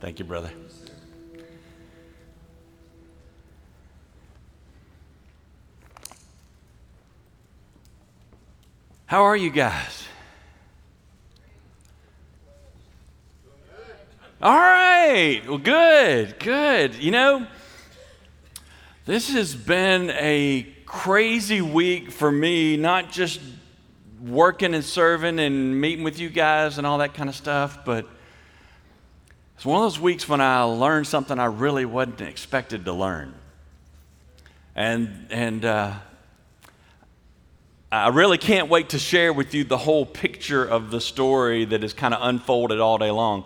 Thank you, brother. How are you guys? All right. Well, good. You know, this has been a crazy week for me, not just working and serving and meeting with you guys and all that kind of stuff, but it's one of those weeks when I learned something I really wasn't expected to learn. And I really can't wait to share with you the whole picture of the story that has kind of unfolded all day long.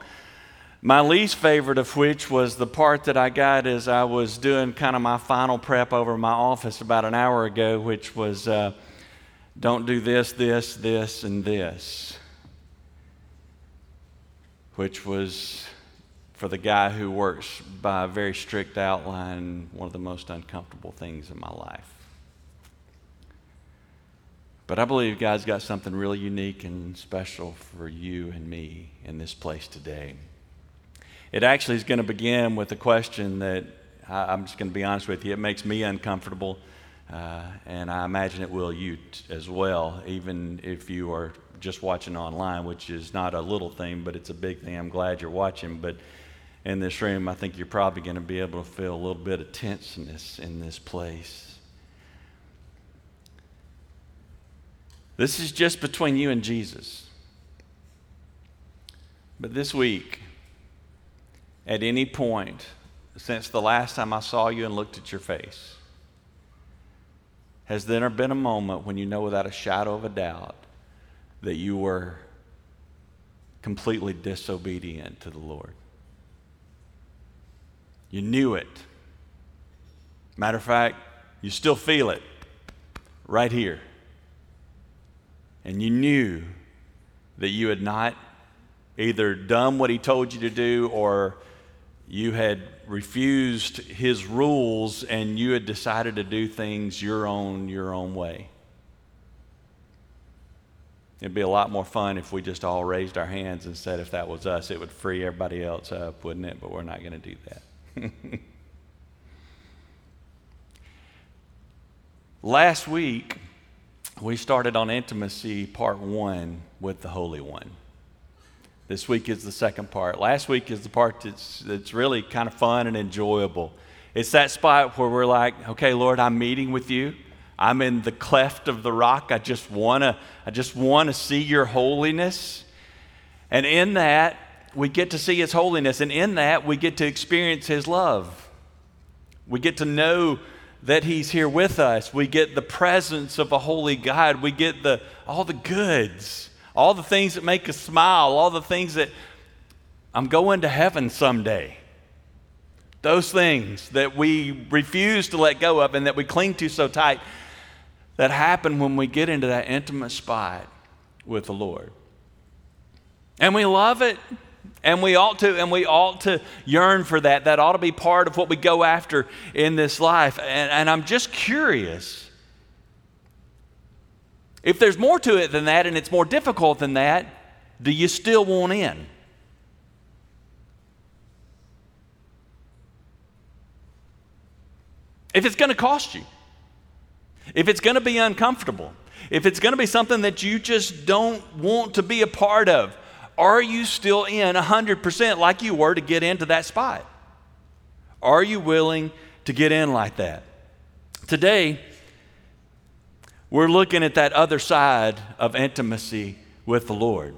My least favorite of which was the part that I got as I was doing kind of my final prep over in my office about an hour ago, which was don't do this, and this, which was, for the guy who works by a very strict outline, one of the most uncomfortable things in my life. But I believe God's got something really unique and special for you and me in this place today. It actually is going to begin with a question that I'm just going to be honest with you. It makes me uncomfortable, and I imagine it will you as well, even if you are just watching online, which is not a little thing, but it's a big thing. I'm glad you're watching. But in this room, I think you're probably going to be able to feel a little bit of tenseness in this place. This is just between you and Jesus. But this week, at any point since the last time I saw you and looked at your face, has there been a moment when you know without a shadow of a doubt that you were completely disobedient to the Lord? You knew it. Matter of fact, you still feel it right here. And you knew that you had not either done what he told you to do, or you had refused his rules and you had decided to do things your own way. It'd be a lot more fun if we just all raised our hands and said if that was us, it would free everybody else up, wouldn't it? But we're not going to do that. Last week, we started on intimacy part 1 with the Holy One. This week is the second part. Last week is the part that's really kind of fun and enjoyable. It's that spot where we're like, okay, Lord, I'm meeting with you. I'm in the cleft of the rock. I just wanna see your holiness. And in that, we get to see his holiness. And in that, we get to experience his love. We get to know that he's here with us. We get the presence of a holy God. We get all the goods. All the things that make us smile, all the things that I'm going to heaven someday. Those things that we refuse to let go of and that we cling to so tight that happen when we get into that intimate spot with the Lord. And we love it, and we ought to yearn for that. That ought to be part of what we go after in this life. And I'm just curious, if there's more to it than that and it's more difficult than that, do you still want in? If it's going to cost you, if it's going to be uncomfortable, if it's going to be something that you just don't want to be a part of, are you still in 100% like you were to get into that spot? Are you willing to get in like that? Today, we're looking at that other side of intimacy with the Lord.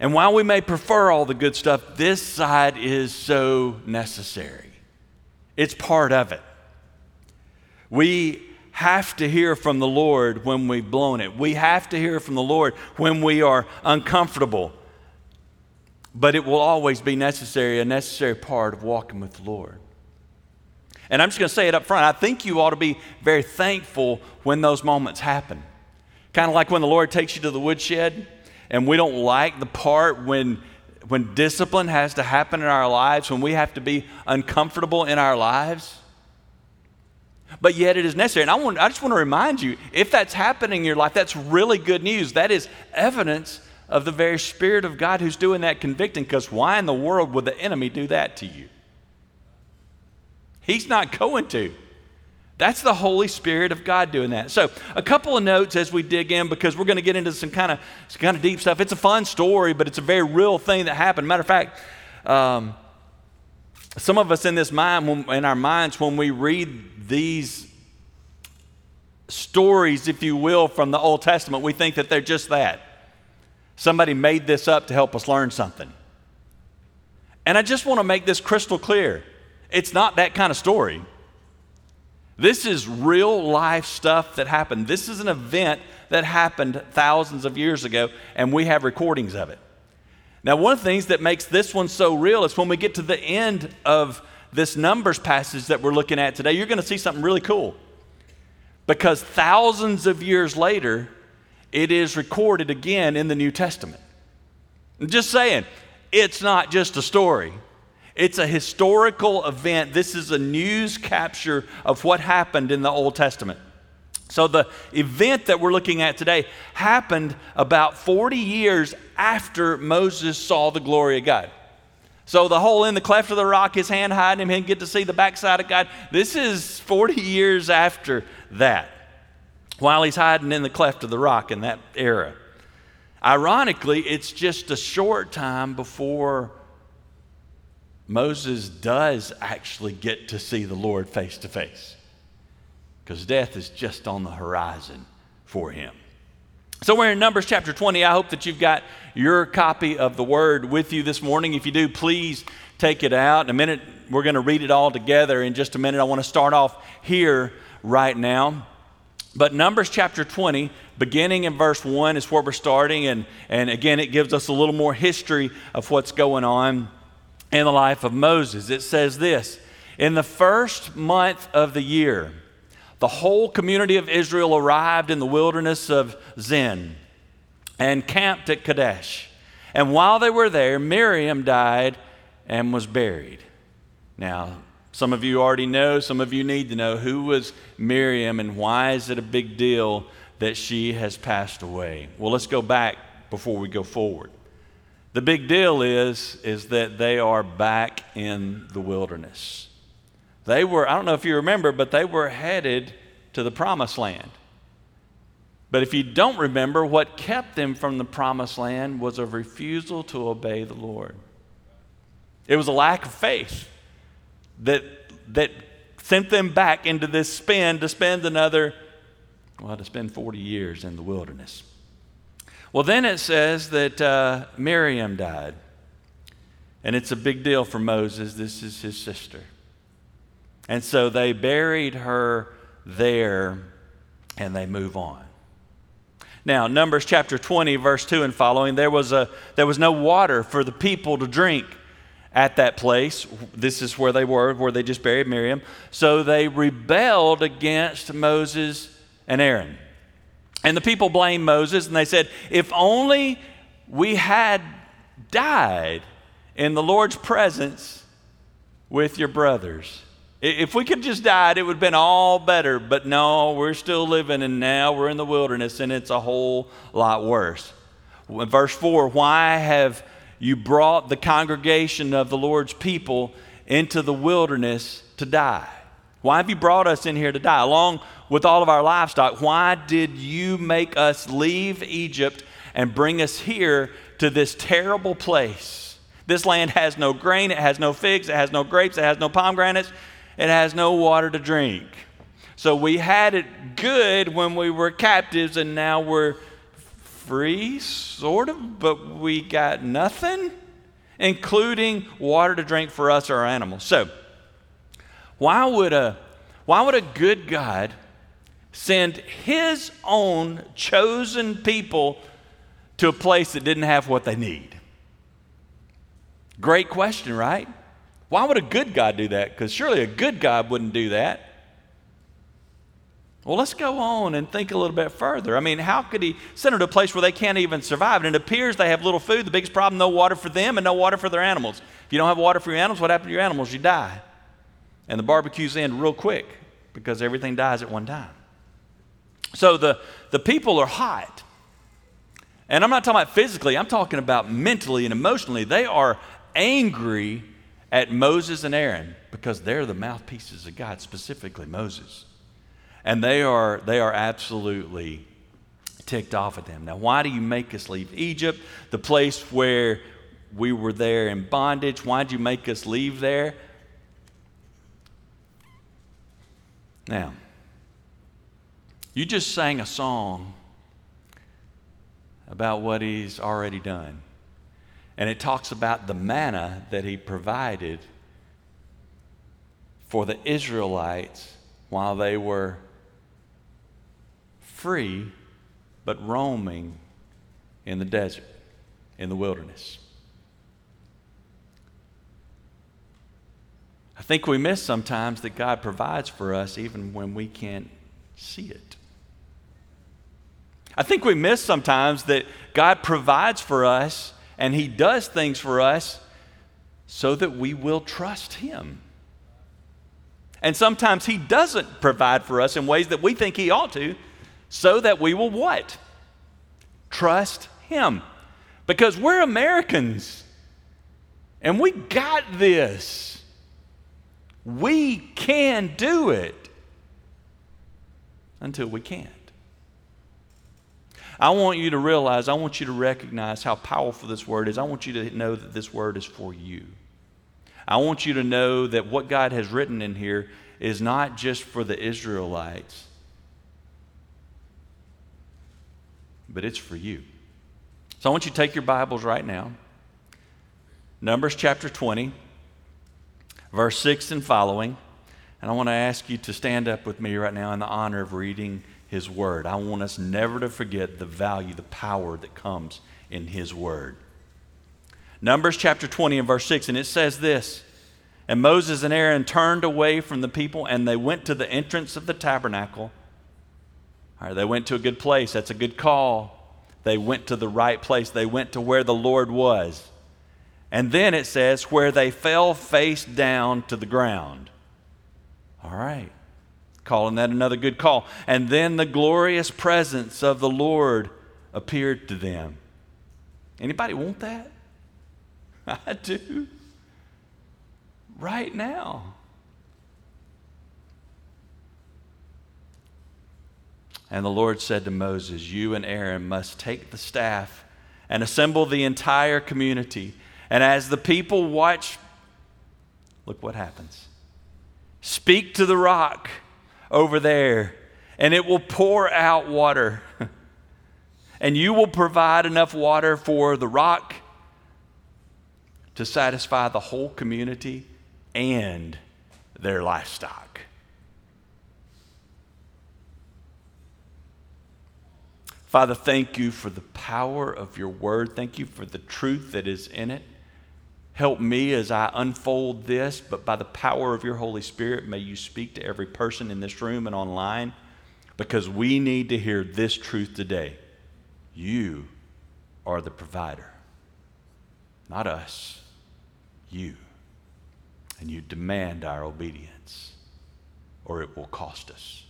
And while we may prefer all the good stuff, this side is so necessary. It's part of it. We have to hear from the Lord when we've blown it. We have to hear from the Lord when we are uncomfortable. But it will always be necessary, a necessary part of walking with the Lord. And I'm just going to say it up front. I think you ought to be very thankful when those moments happen. Kind of like when the Lord takes you to the woodshed, and we don't like the part when discipline has to happen in our lives, when we have to be uncomfortable in our lives. But yet it is necessary. And I just want to remind you, if that's happening in your life, that's really good news. That is evidence of the very Spirit of God who's doing that convicting, because why in the world would the enemy do that to you? He's not going to. That's the Holy Spirit of God doing that. So a couple of notes as we dig in, because we're going to get into some kind of deep stuff. It's a fun story, but it's a very real thing that happened. Matter of fact, some of us in our minds, when we read these stories, if you will, from the Old Testament, we think that they're just that. Somebody made this up to help us learn something. And I just want to make this crystal clear. It's not that kind of story. This is real life stuff that happened. This is an event that happened thousands of years ago, and we have recordings of it. Now, one of the things that makes this one so real is when we get to the end of this Numbers passage that we're looking at today, you're going to see something really cool. Because thousands of years later, it is recorded again in the New Testament. I'm just saying, it's not just a story. It's a historical event. This is a news capture of what happened in the Old Testament. So the event that we're looking at today happened about 40 years after Moses saw the glory of God. So the hole in the cleft of the rock, his hand hiding him, he didn't get to see the backside of God. This is 40 years after that, while he's hiding in the cleft of the rock in that era. Ironically, it's just a short time before Moses does actually get to see the Lord face to face, because death is just on the horizon for him. So we're in Numbers chapter 20. I hope that you've got your copy of the Word with you this morning. If you do, please take it out. In a minute, we're going to read it all together. In just a minute, I want to start off here right now. But Numbers chapter 20, beginning in verse 1 is where we're starting. And again, it gives us a little more history of what's going on in the life of Moses. It says this: in the first month of the year, the whole community of Israel arrived in the wilderness of Zin and camped at Kadesh. And while they were there, Miriam died and was buried. Now, some of you already know, some of you need to know, who was Miriam and why is it a big deal that she has passed away? Well, let's go back before we go forward. The big deal is that they are back in the wilderness. They were, I don't know if you remember, but they were headed to the promised land. But if you don't remember, what kept them from the promised land was a refusal to obey the Lord. It was a lack of faith that sent them back into this spin to spend 40 years in the wilderness. Well, then it says that Miriam died, and it's a big deal for Moses. This is his sister. And so they buried her there, and they move on. Now, Numbers chapter 20, verse 2 and following, there was no water for the people to drink at that place. This is where they were, where they just buried Miriam. So they rebelled against Moses and Aaron. And the people blamed Moses, and they said, if only we had died in the Lord's presence with your brothers. If we could just died, it would have been all better. But no, we're still living, and now we're in the wilderness, and it's a whole lot worse. Verse 4, why have you brought the congregation of the Lord's people into the wilderness to die? Why have you brought us in here to die, along with all of our livestock? Why did you make us leave Egypt and bring us here to this terrible place? This land has no grain, it has no figs, it has no grapes, it has no pomegranates, it has no water to drink. So we had it good when we were captives, and now we're free, sort of, but we got nothing, including water to drink for us or our animals. So why would a good God send his own chosen people to a place that didn't have what they need? Great question, right? Why would a good God do that? Because surely a good God wouldn't do that. Well, let's go on and think a little bit further. I mean, how could he send them to a place where they can't even survive? And it appears they have little food. The biggest problem, no water for them and no water for their animals. If you don't have water for your animals, what happens to your animals? You die. And the barbecues end real quick because everything dies at one time. So the people are hot. And I'm not talking about physically, I'm talking about mentally and emotionally. They are angry at Moses and Aaron because they're the mouthpieces of God, specifically Moses. And they are absolutely ticked off at them. Now, why do you make us leave Egypt, the place where we were there in bondage? Why did you make us leave there? Now, you just sang a song about what he's already done. And it talks about the manna that he provided for the Israelites while they were free but roaming in the desert, in the wilderness. I think we miss sometimes that God provides for us even when we can't see it. I think we miss sometimes that God provides for us and He does things for us so that we will trust Him. And sometimes He doesn't provide for us in ways that we think He ought to, so that we will what? Trust Him. Because we're Americans and we got this. We can do it until we can't. I want you to realize, I want you to recognize how powerful this word is. I want you to know that this word is for you. I want you to know that what God has written in here is not just for the Israelites, but it's for you. So I want you to take your Bibles right now. Numbers chapter 20. Verse 6 and following, and I want to ask you to stand up with me right now in the honor of reading His Word. I want us never to forget the value, the power that comes in His Word. Numbers chapter 20 and verse 6, and it says this, "And Moses and Aaron turned away from the people, and they went to the entrance of the tabernacle." All right, they went to a good place. That's a good call. They went to the right place. They went to where the Lord was. And then it says, where they fell face down to the ground. All right. Calling that another good call. And then the glorious presence of the Lord appeared to them. Anybody want that? I do. Right now. And the Lord said to Moses, "You and Aaron must take the staff and assemble the entire community. And as the people watch," look what happens, "speak to the rock over there, and it will pour out water. And you will provide enough water for the rock to satisfy the whole community and their livestock." Father, thank you for the power of your word. Thank you for the truth that is in it. Help me as I unfold this, but by the power of your Holy Spirit, may you speak to every person in this room and online, because we need to hear this truth today. You are the provider, not us, you. And you demand our obedience, or it will cost us.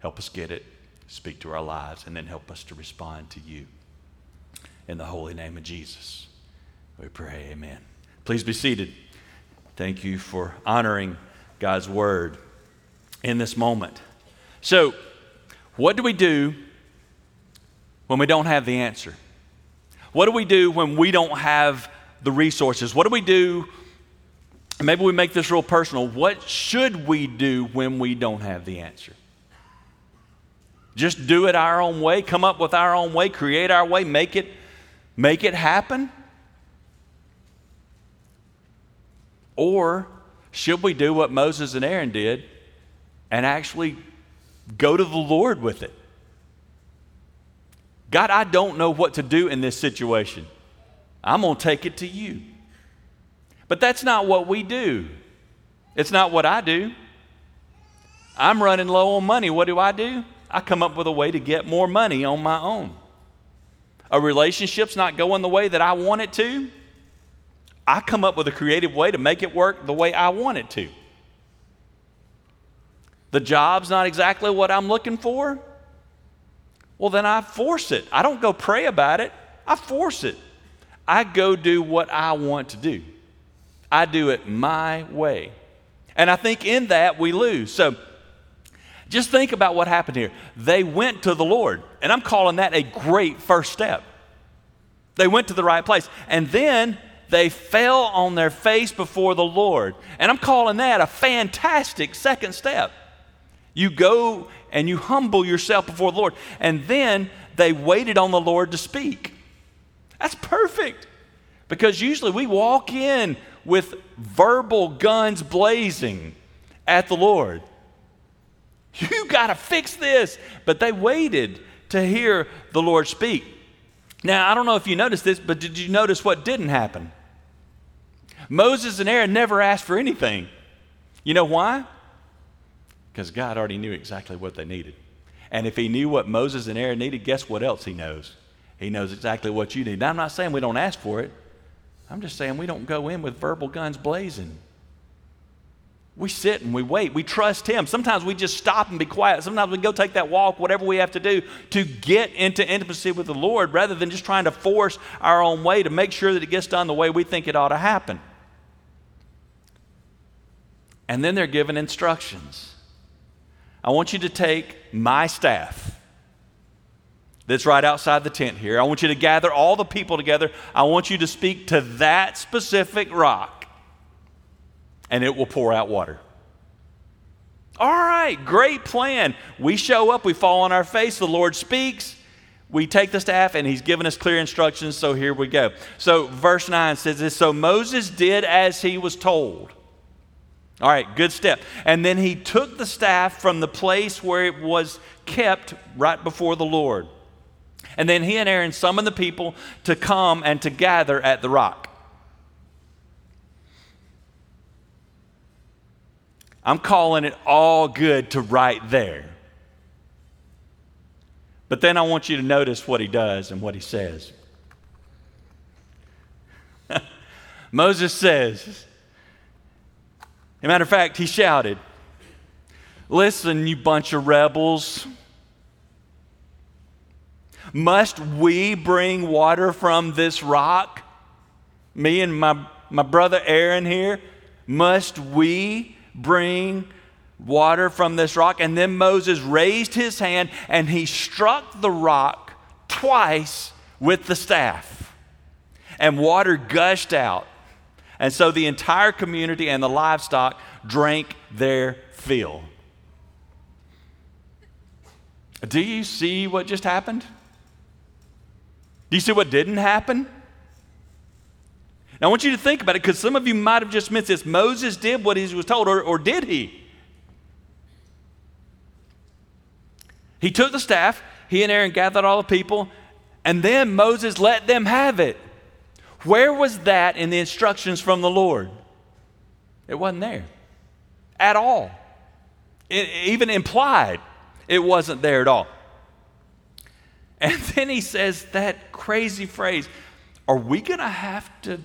Help us get it, speak to our lives, and then help us to respond to you. In the holy name of Jesus, we pray, amen. Please be seated. Thank you for honoring God's word in this moment. So, what do we do when we don't have the answer? What do we do when we don't have the resources? What do we do? Maybe we make this real personal. What should we do when we don't have the answer? Just do it our own way, come up with our own way, create our way, make it happen? Or should we do what Moses and Aaron did and actually go to the Lord with it? God, I don't know what to do in this situation. I'm going to take it to you. But that's not what we do. It's not what I do. I'm running low on money. What do I do? I come up with a way to get more money on my own. A relationship's not going the way that I want it to. I come up with a creative way to make it work the way I want it to. The job's not exactly what I'm looking for. Well, then I force it. I don't go pray about it. I force it. I go do what I want to do. I do it my way. And I think in that we lose. So just think about what happened here. They went to the Lord, and I'm calling that a great first step. They went to the right place, and then they fell on their face before the Lord. And I'm calling that a fantastic second step. You go and you humble yourself before the Lord, and then they waited on the Lord to speak. That's perfect, because usually we walk in with verbal guns blazing at the Lord. You got to fix this. But they waited to hear the Lord speak. Now, I don't know if you noticed this, but did you notice what didn't happen? Moses and Aaron never asked for anything. You know why? Because God already knew exactly what they needed. And if he knew what Moses and Aaron needed, guess what else he knows? He knows exactly what you need. Now, I'm not saying we don't ask for it. I'm just saying we don't go in with verbal guns blazing. We sit and we wait. We trust him. Sometimes we just stop and be quiet. Sometimes we go take that walk, whatever we have to do to get into intimacy with the Lord, rather than just trying to force our own way to make sure that it gets done the way we think it ought to happen. And then they're given instructions. I want you to take my staff that's right outside the tent here. I want you to gather all the people together. I want you to speak to that specific rock, and it will pour out water. All right, great plan. We show up, we fall on our face, the Lord speaks, we take the staff, and he's given us clear instructions, so here we go. So verse 9 says this, so Moses did as he was told. All right, good step. And then he took the staff from the place where it was kept right before the Lord. And then he and Aaron summoned the people to come and to gather at the rock. I'm calling it all good to right there. But then I want you to notice what he does and what he says. Moses says, as a matter of fact, he shouted, "Listen, you bunch of rebels. Must we bring water from this rock? Me and my brother Aaron here, must we bring water from this rock?" And then Moses raised his hand and he struck the rock twice with the staff. And water gushed out. And so the entire community and the livestock drank their fill. Do you see what just happened? Do you see what didn't happen? Now, I want you to think about it, because some of you might have just missed this. Moses did what he was told, or did he? He took the staff, he and Aaron gathered all the people, and then Moses let them have it. Where was that in the instructions from the Lord? It wasn't there at all. It even implied it wasn't there at all. And then he says that crazy phrase, are we going to have to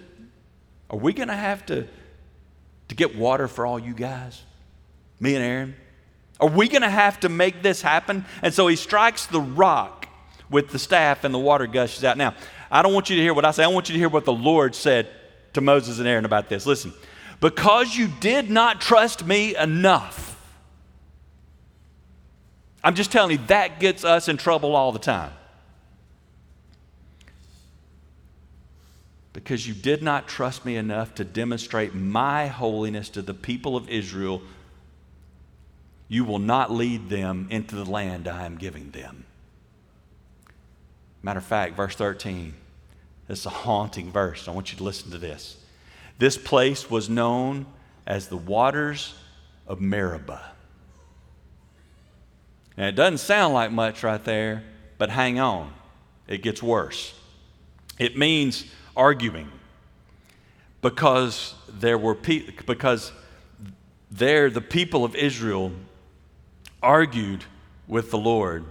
get water for all you guys, me and Aaron? Are we going to have to make this happen? And so he strikes the rock with the staff and the water gushes out. Now, I don't want you to hear what I say. I want you to hear what the Lord said to Moses and Aaron about this. Listen, because you did not trust me enough. I'm just telling you, that gets us in trouble all the time. Because you did not trust me enough to demonstrate my holiness to the people of Israel, you will not lead them into the land I am giving them. Matter of fact, verse 13, this is a haunting verse. I want you to listen to this. This place was known as the waters of Meribah. Now, it doesn't sound like much right there, but hang on. It gets worse. It means arguing, because the people of Israel argued with the Lord,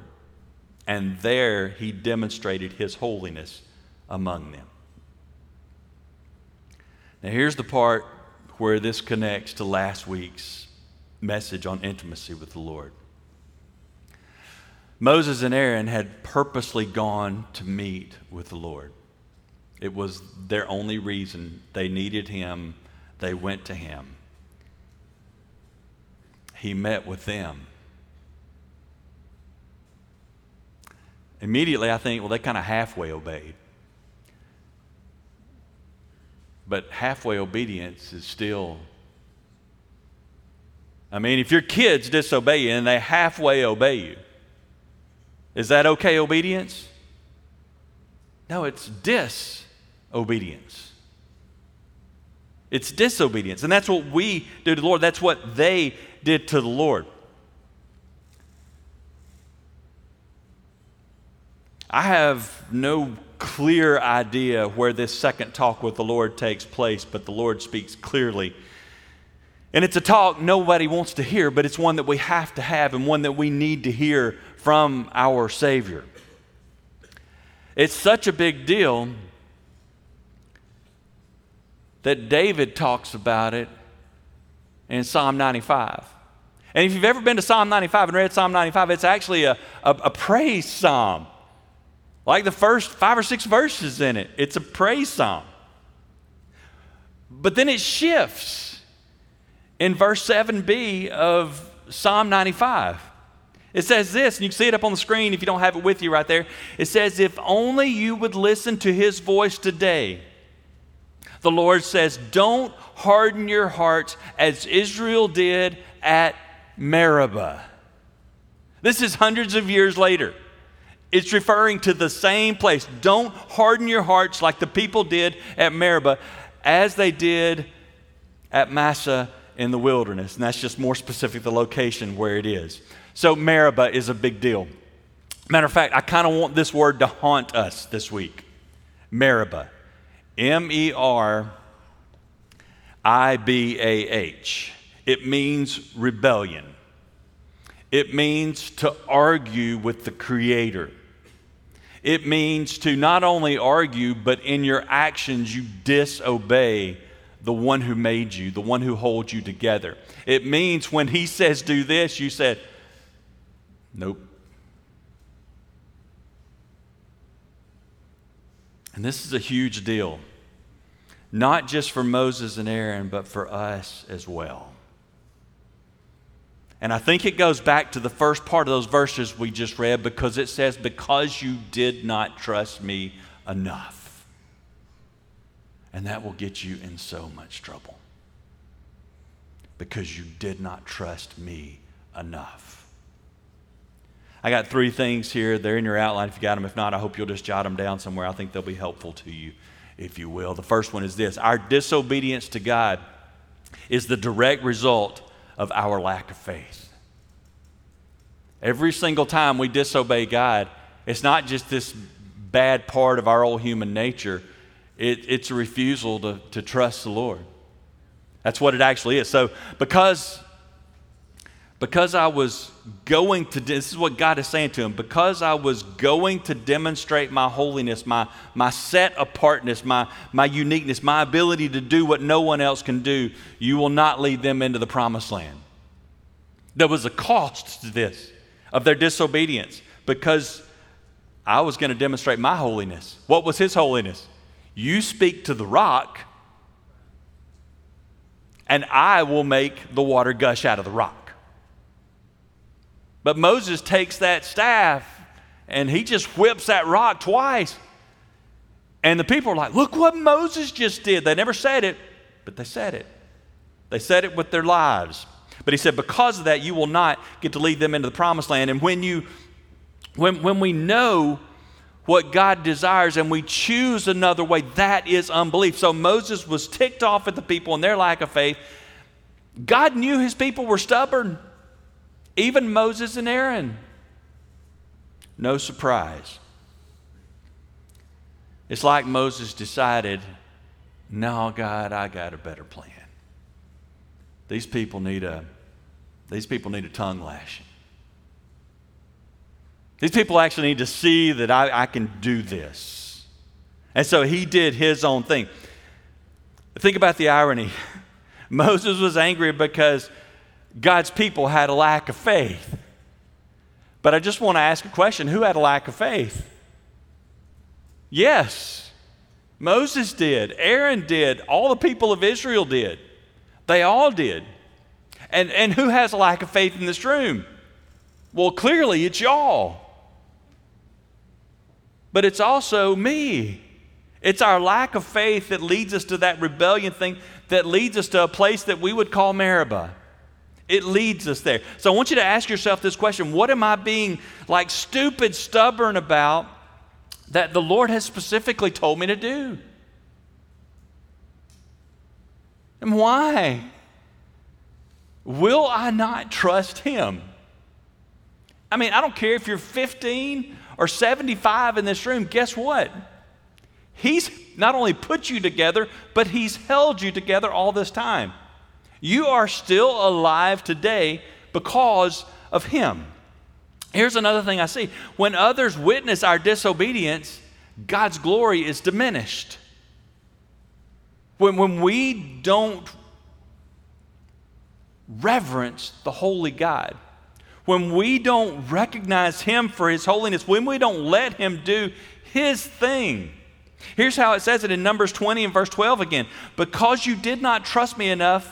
and there he demonstrated his holiness among them. Now here's the part where this connects to last week's message on intimacy with the Lord. Moses and Aaron had purposely gone to meet with the Lord. It was their only reason. They needed him. They went to him. He met with them. Immediately, I think, well, they kind of halfway obeyed. But halfway obedience is still... I mean, if your kids disobey you and they halfway obey you, is that okay obedience? No, it's disobedience. It's disobedience. And that's what we do to the Lord. That's what they did to the Lord. I have no clear idea where this second talk with the Lord takes place, but the Lord speaks clearly. And it's a talk nobody wants to hear, but it's one that we have to have and one that we need to hear from our Savior. It's such a big deal that David talks about it in Psalm 95. And if you've ever been to Psalm 95 and read Psalm 95, it's actually a praise psalm. Like the first 5 or 6 verses in it, it's a praise psalm. But then it shifts in verse 7b of Psalm 95. It says this, and you can see it up on the screen if you don't have it with you right there. It says, if only you would listen to his voice today. The Lord says, don't harden your hearts as Israel did at Meribah. This is hundreds of years later. It's referring to the same place. Don't harden your hearts like the people did at Meribah as they did at Massah in the wilderness. And that's just more specific, the location where it is. So Meribah is a big deal. Matter of fact, I kind of want this word to haunt us this week. Meribah. M-E-R-I-B-A-H. It means rebellion. It means to argue with the Creator. It means to not only argue, but in your actions you disobey the one who made you, the one who holds you together. It means when he says do this, you said, nope. And this is a huge deal, not just for Moses and Aaron, but for us as well. And I think it goes back to the first part of those verses we just read, because it says, because you did not trust me enough. And that will get you in so much trouble. Because you did not trust me enough. I got 3 things here. They're in your outline if you got them. If not, I hope you'll just jot them down somewhere. I think they'll be helpful to you if you will. The first one is this. Our disobedience to God is the direct result of our lack of faith. Every single time we disobey God, it's not just this bad part of our old human nature. It's a refusal to trust the Lord. That's what it actually is. So because I was going to, this is what God is saying to him, because I was going to demonstrate my holiness, my set apartness, my uniqueness, my ability to do what no one else can do, you will not lead them into the promised land. There was a cost to this, of their disobedience, because I was going to demonstrate my holiness. What was his holiness? You speak to the rock, and I will make the water gush out of the rock. But Moses takes that staff and he just whips that rock twice. And the people are like, look what Moses just did. They never said it, but they said it. They said it with their lives. But he said, because of that, you will not get to lead them into the promised land. And when we know what God desires and we choose another way, that is unbelief. So Moses was ticked off at the people and their lack of faith. God knew his people were stubborn. Even Moses and Aaron. No surprise. It's like Moses decided, no, God, I got a better plan. These people need a tongue lashing. These people actually need to see that I can do this. And so he did his own thing. Think about the irony. Moses was angry because God's people had a lack of faith. But I just want to ask a question. Who had a lack of faith? Yes. Moses did. Aaron did. All the people of Israel did. They all did. And who has a lack of faith in this room? Well, clearly it's y'all. But it's also me. It's our lack of faith that leads us to that rebellion thing, that leads us to a place that we would call Meribah. It leads us there. So I want you to ask yourself this question. What am I being like stupid, stubborn about that the Lord has specifically told me to do? And why? Will I not trust Him? I mean, I don't care if you're 15 or 75 in this room. Guess what? He's not only put you together, but He's held you together all this time. You are still alive today because of Him. Here's another thing I see. When others witness our disobedience, God's glory is diminished. When we don't reverence the holy God, when we don't recognize Him for His holiness, when we don't let Him do His thing. Here's how it says it in Numbers 20 and verse 12 again. Because you did not trust me enough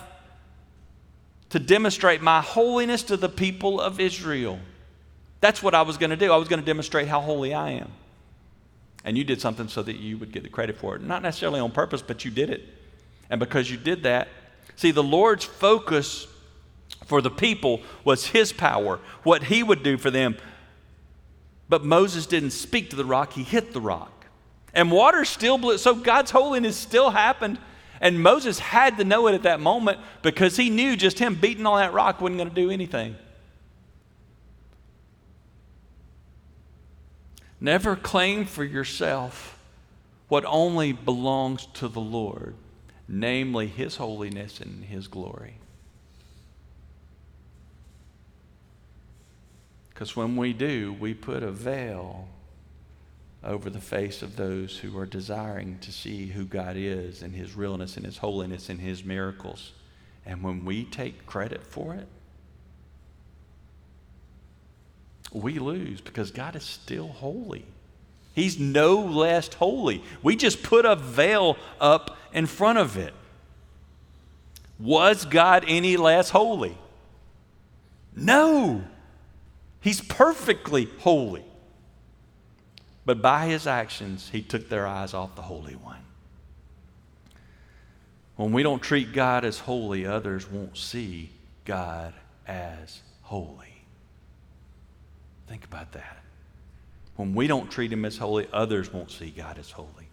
to demonstrate my holiness to the people of Israel. That's what I was going to do. I was going to demonstrate how holy I am. And you did something so that you would get the credit for it. Not necessarily on purpose, but you did it. And because you did that, see, the Lord's focus for the people was His power, what He would do for them. But Moses didn't speak to the rock. He hit the rock. And water still blew, so God's holiness still happened. And Moses had to know it at that moment because he knew just him beating on that rock wasn't going to do anything. Never claim for yourself what only belongs to the Lord, namely His holiness and His glory. Because when we do, we put a veil over the face of those who are desiring to see who God is and His realness and His holiness and His miracles. And when we take credit for it, we lose because God is still holy. He's no less holy. We just put a veil up in front of it. Was God any less holy? No. He's perfectly holy. But by His actions, He took their eyes off the Holy One. When we don't treat God as holy, others won't see God as holy. Think about that. When we don't treat Him as holy, others won't see God as holy.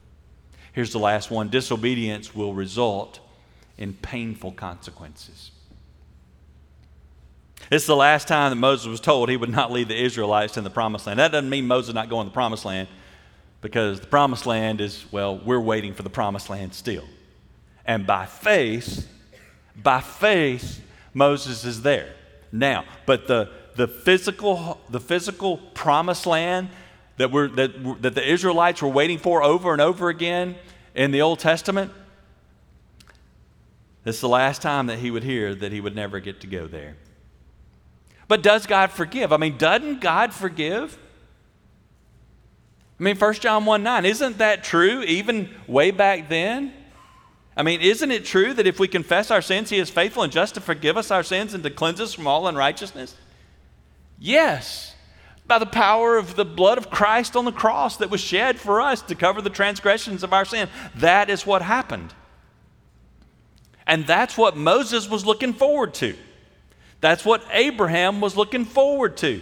Here's the last one. Disobedience will result in painful consequences. It's the last time that Moses was told he would not lead the Israelites in the promised land. That doesn't mean Moses not going to the promised land, because the promised land is, well, we're waiting for the promised land still. And by faith, Moses is there now. But the physical promised land that the Israelites were waiting for over and over again in the Old Testament, it's the last time that he would hear that he would never get to go there. But does God forgive? I mean, doesn't God forgive? I mean, 1 John 1:9, isn't that true even way back then? I mean, isn't it true that if we confess our sins, He is faithful and just to forgive us our sins and to cleanse us from all unrighteousness? Yes, by the power of the blood of Christ on the cross that was shed for us to cover the transgressions of our sin. That is what happened. And that's what Moses was looking forward to. That's what Abraham was looking forward to.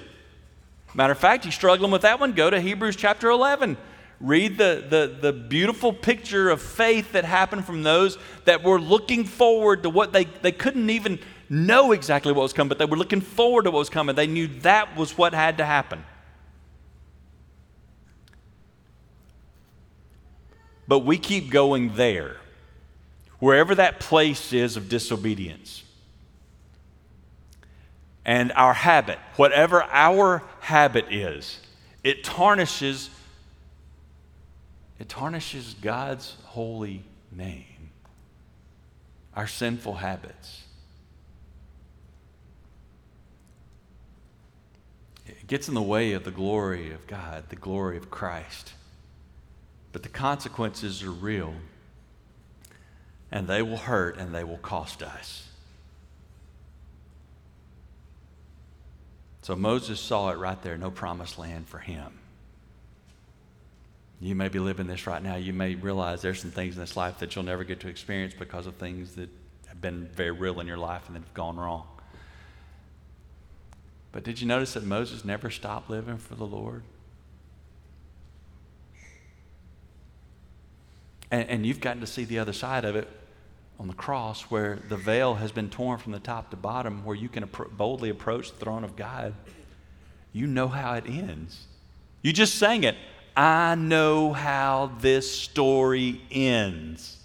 Matter of fact, he's struggling with that one. Go to Hebrews chapter 11. Read the beautiful picture of faith that happened from those that were looking forward to what they couldn't even know exactly what was coming, but they were looking forward to what was coming. They knew that was what had to happen. But we keep going there, wherever that place is of disobedience. And our habit, whatever our habit is, it tarnishes God's holy name. Our sinful habits. gets in the way of the glory of God, the glory of Christ. But the consequences are real, and they will hurt and they will cost us. So Moses saw it right there, no promised land for him. You may be living this right now. You may realize there's some things in this life that you'll never get to experience because of things that have been very real in your life and that have gone wrong. But did you notice that Moses never stopped living for the Lord? And you've gotten to see the other side of it on the cross, where the veil has been torn from the top to bottom, where you can boldly approach the throne of God. You know how it ends. You just sang it. I know how this story ends.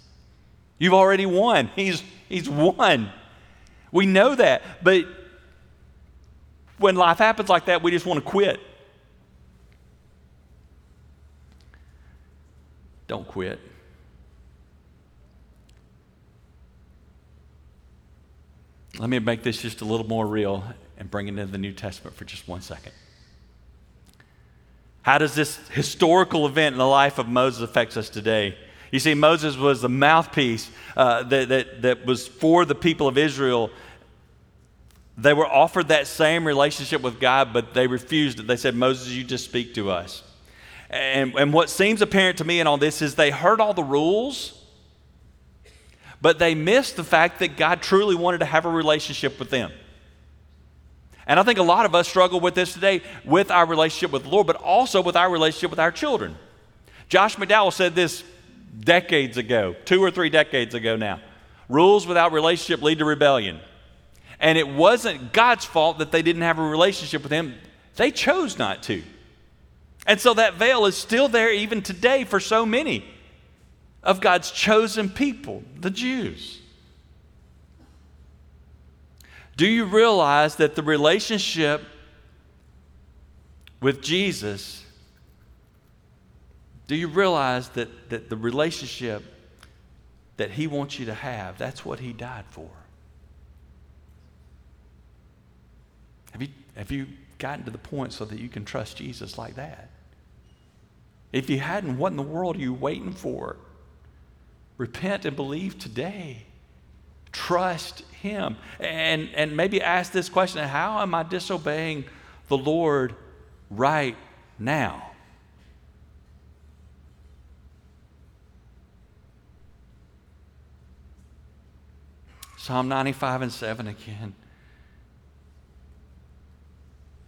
You've already won. He's won. We know that. But when life happens like that, we just want to quit. Don't quit. Let me make this just a little more real and bring it into the New Testament for just one second. How does this historical event in the life of Moses affect us today? You see, Moses was the mouthpiece that was for the people of Israel. They were offered that same relationship with God, but they refused it. They said, Moses, you just speak to us. And what seems apparent to me in all this is they heard all the rules, but they missed the fact that God truly wanted to have a relationship with them. And I think a lot of us struggle with this today, with our relationship with the Lord, but also with our relationship with our children. Josh McDowell said this decades ago, 2 or 3 decades ago now. Rules without relationship lead to rebellion. And it wasn't God's fault that they didn't have a relationship with him. They chose not to. And so that veil is still there even today for so many of God's chosen people, the Jews. Do you realize that the relationship with Jesus, do you realize that the relationship that he wants you to have, that's what he died for? Have you gotten to the point so that you can trust Jesus like that? If you hadn't, what in the world are you waiting for? Repent and believe today. Trust him. And maybe ask this question, how am I disobeying the Lord right now? Psalm 95:7 again.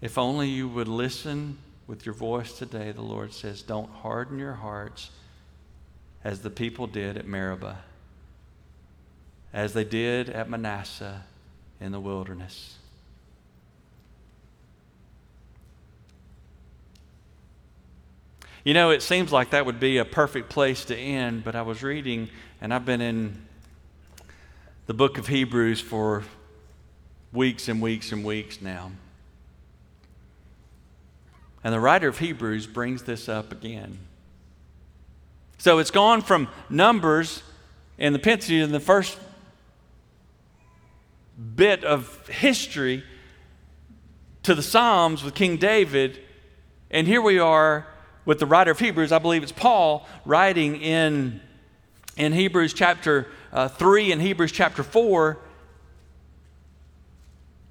If only you would listen with your voice today, the Lord says, don't harden your hearts as the people did at Meribah, as they did at Manasseh in the wilderness. You know, it seems like that would be a perfect place to end, but I was reading, and I've been in the book of Hebrews for weeks and weeks and weeks now. And the writer of Hebrews brings this up again. So it's gone from Numbers in the Pentateuch, in the first bit of history, to the Psalms with King David. And here we are with the writer of Hebrews. I believe it's Paul writing in Hebrews chapter 3 and Hebrews chapter 4.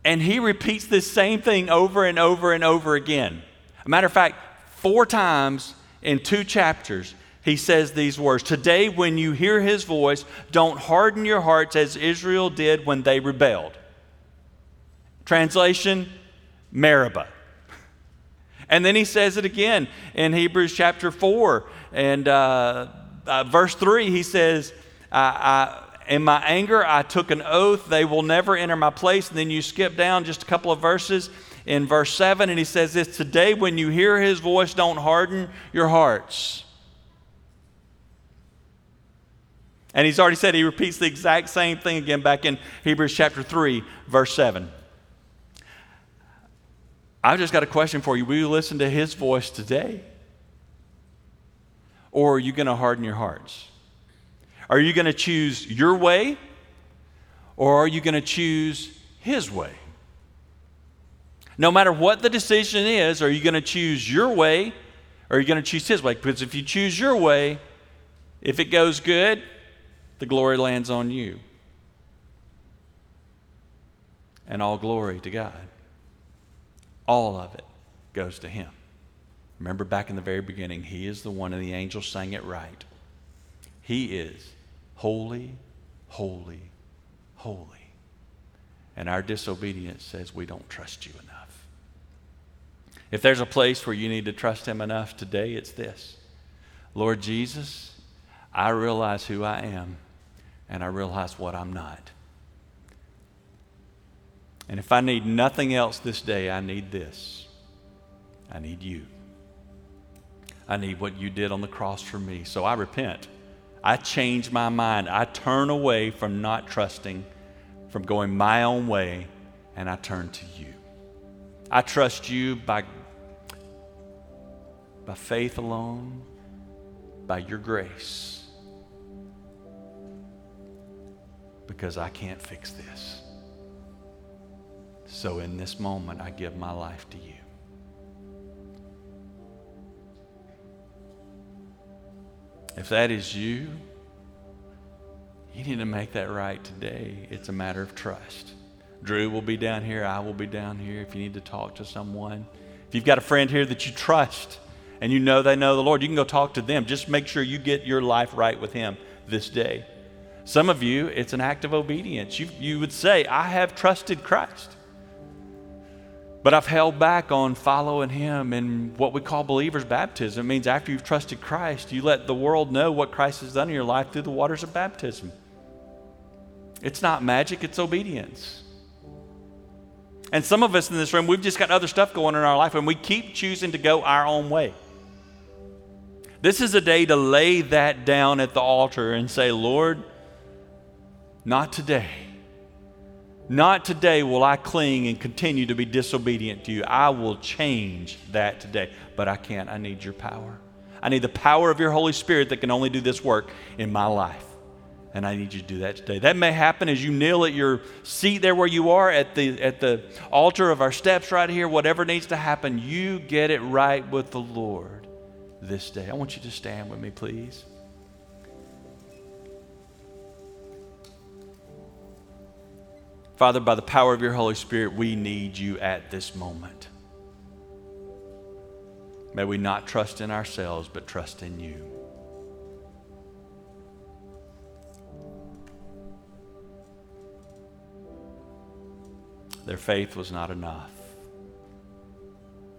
And he repeats this same thing over and over and over again. A matter of fact, 4 times in 2 chapters, he says these words. Today, when you hear his voice, don't harden your hearts as Israel did when they rebelled. Translation, Meribah. And then he says it again in Hebrews chapter 4 and verse 3. He says, in my anger, I took an oath. They will never enter my place. And then you skip down just a couple of verses in verse 7, and he says this, today when you hear his voice, don't harden your hearts. And he's already said, he repeats the exact same thing again back in Hebrews chapter 3, verse 7. I've just got a question for you. Will you listen to his voice today? Or are you going to harden your hearts? Are you going to choose your way? Or are you going to choose his way? No matter what the decision is, are you going to choose your way or are you going to choose his way? Because if you choose your way, if it goes good, the glory lands on you. And all glory to God. All of it goes to him. Remember back in the very beginning, he is the one, and the angels sang it right. He is holy, holy, holy. And our disobedience says we don't trust you enough. If there's a place where you need to trust him enough today, it's this. Lord Jesus, I realize who I am, and I realize what I'm not. And if I need nothing else this day, I need this. I need you. I need what you did on the cross for me. So I repent. I change my mind. I turn away from not trusting, from going my own way, and I turn to you. I trust you by faith alone, by your grace, because I can't fix this. So in this moment, I give my life to you. If that is you, you need to make that right today. It's a matter of trust. Drew will be down here. I will be down here if you need to talk to someone. If you've got a friend here that you trust and you know they know the Lord, you can go talk to them. Just make sure you get your life right with him this day. Some of you, it's an act of obedience. You would say, I have trusted Christ, but I've held back on following him in what we call believer's baptism. It means after you've trusted Christ, you let the world know what Christ has done in your life through the waters of baptism. It's not magic, it's obedience. And some of us in this room, we've just got other stuff going in our life and we keep choosing to go our own way. This is a day to lay that down at the altar and say, Lord, not today. Not today will I cling and continue to be disobedient to you. I will change that today, but I can't. I need your power. I need the power of your Holy Spirit that can only do this work in my life, and I need you to do that today. That may happen as you kneel at your seat there where you are, at the altar of our steps right here. Whatever needs to happen, you get it right with the Lord this day. I want you to stand with me, please. Father, by the power of your Holy Spirit, we need you at this moment. May we not trust in ourselves, but trust in you. Their faith was not enough.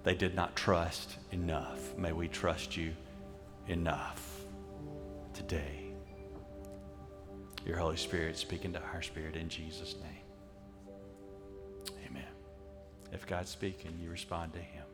They did not trust enough. May we trust you enough today. Your Holy Spirit speaking to our spirit in Jesus' name. If God's speaking, you respond to him.